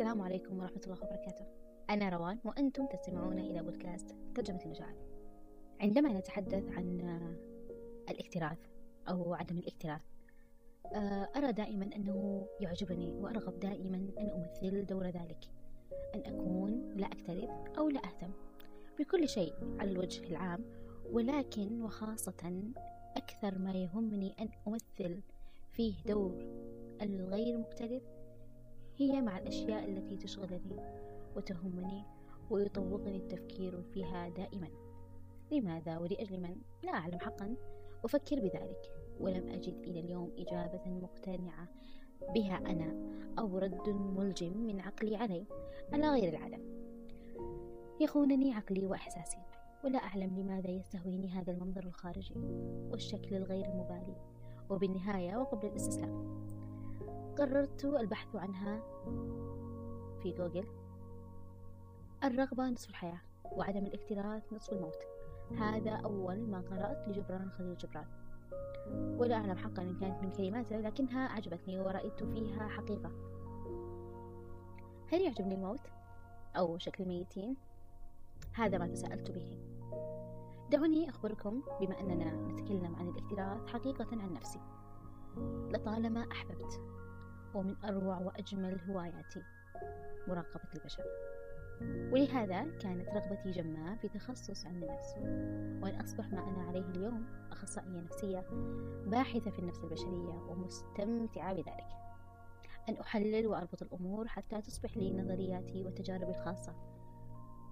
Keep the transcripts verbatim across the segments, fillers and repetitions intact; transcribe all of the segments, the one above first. السلام عليكم ورحمة الله وبركاته. أنا روان وأنتم تستمعون إلى بودكاست ترجمة المشاعر. عندما نتحدث عن الاكتراث أو عدم الاكتراث، أرى دائما أنه يعجبني وأرغب دائما أن أمثل دور ذلك، أن أكون لا أكترث أو لا أهتم بكل شيء على الوجه العام، ولكن وخاصة أكثر ما يهمني أن أمثل فيه دور الغير مكترث هي مع الأشياء التي تشغلني وتهمني ويطوقني التفكير فيها دائما. لماذا ولأجل من؟ لا أعلم حقا. أفكر بذلك ولم أجد إلى اليوم إجابة مقتنعة بها أنا أو رد ملجم من عقلي علي على غير العادة. يخونني عقلي وإحساسي، ولا أعلم لماذا يستهويني هذا المنظر الخارجي والشكل الغير مبالي. وبالنهاية وقبل الاستسلام قررت البحث عنها في جوجل. الرغبة نصف الحياة وعدم الاكتراث نصف الموت، هذا أول ما قرأت لجبران خليل جبران، ولا أعلم حقا إن كانت من كلماته، لكنها أعجبتني ورأيت فيها حقيقة. هل يعجبني الموت أو شكل الميتين؟ هذا ما تساءلت به. دعوني أخبركم، بما أننا نتكلم عن الاكتراث، حقيقة عن نفسي. لطالما أحببت ومن أروع وأجمل هواياتي مراقبة البشر، ولهذا كانت رغبتي جماء في تخصص علم النفس، وأن أصبح ما أنا عليه اليوم، أخصائية نفسية باحثة في النفس البشرية ومستمتعة بذلك، أن أحلل وأربط الأمور حتى تصبح لي نظرياتي وتجاربي الخاصة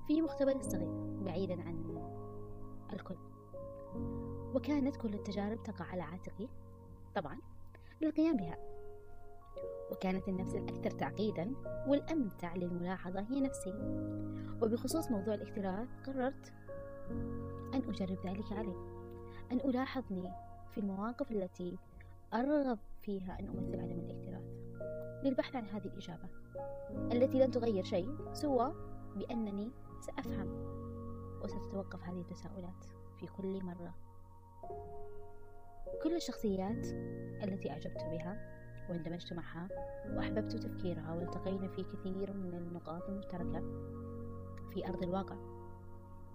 في مختبر صغير بعيدا عن الكل. وكانت كل التجارب تقع على عاتقي طبعا للقيام بها. وكانت النفس الأكثر تعقيدا والأمتع للملاحظة هي نفسي، وبخصوص موضوع الاكتراث قررت أن أجرب ذلك علي، أن ألاحظني في المواقف التي أرغب فيها أن أمثل عدم الاكتراث، للبحث عن هذه الإجابة التي لن تغير شيء سوى بأنني سأفهم وستتوقف هذه التساؤلات في كل مرة. كل الشخصيات التي أعجبت بها واندمجت معها وأحببت تفكيرها والتقينا في كثير من النقاط المشتركة في أرض الواقع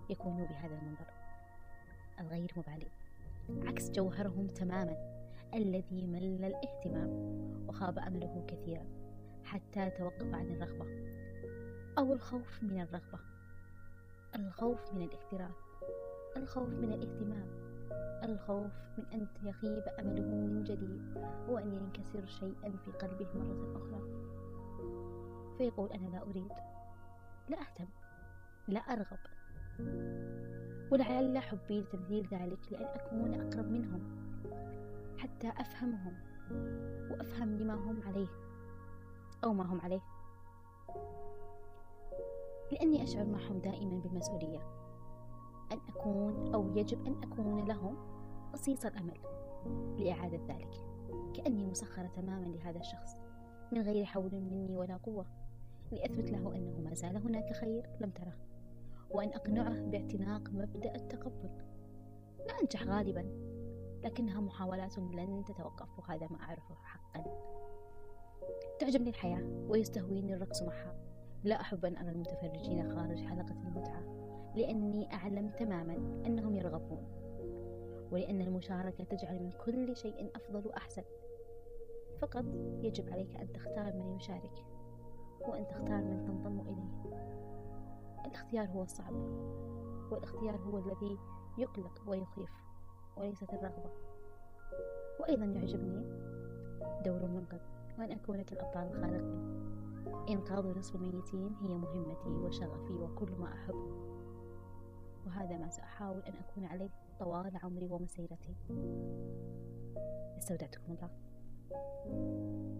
يكونوا بهذا المنظر الغير مبالي، عكس جوهرهم تماما الذي مل الاهتمام وخاب أمله كثيرا حتى توقف عن الرغبة أو الخوف من الرغبة، الخوف من الاكتراث، الخوف من الاهتمام، الخوف من أن يخيب أمله من جديد وأن ينكسر شيئا في قلبه مرة أخرى، فيقول أنا لا أريد، لا أهتم، لا أرغب. ولعل حبي لتمثيل ذلك لأن أكون أقرب منهم حتى أفهمهم وأفهم لما هم عليه أو ما هم عليه، لأني أشعر معهم دائما بالمسؤولية أن أكون أو يجب أن أكون لهم بصيص الأمل لإعادة ذلك، كأني مسخرة تماما لهذا الشخص من غير حول مني ولا قوة، لأثبت له أنه ما زال هناك خير لم تره، وأن أقنعه باعتناق مبدأ التقبل. لا أنجح غالبا، لكنها محاولات لن تتوقف، وهذا ما أعرفه حقا. تعجبني الحياة ويستهويني الرقص معها، لا أحب أن أرى المتفرجين خارج حلقة المتعة، لأني أعلم تماما أنهم يرغبون، ولأن المشاركة تجعل من كل شيء أفضل وأحسن. فقط يجب عليك أن تختار من يشارك وأن تختار من تنضم إليه. الاختيار هو الصعب، والاختيار هو الذي يقلق ويخيف وليست الرغبة. وأيضا يعجبني دور المنقذ وأن أكون كالأبطال الخارقين. إنقاذ نصف الميتين هي مهمتي وشغفي وكل ما أحبه، وهذا ما سأحاول أن أكون عليه طوال عمري ومسيرتي. استودعتكم الله.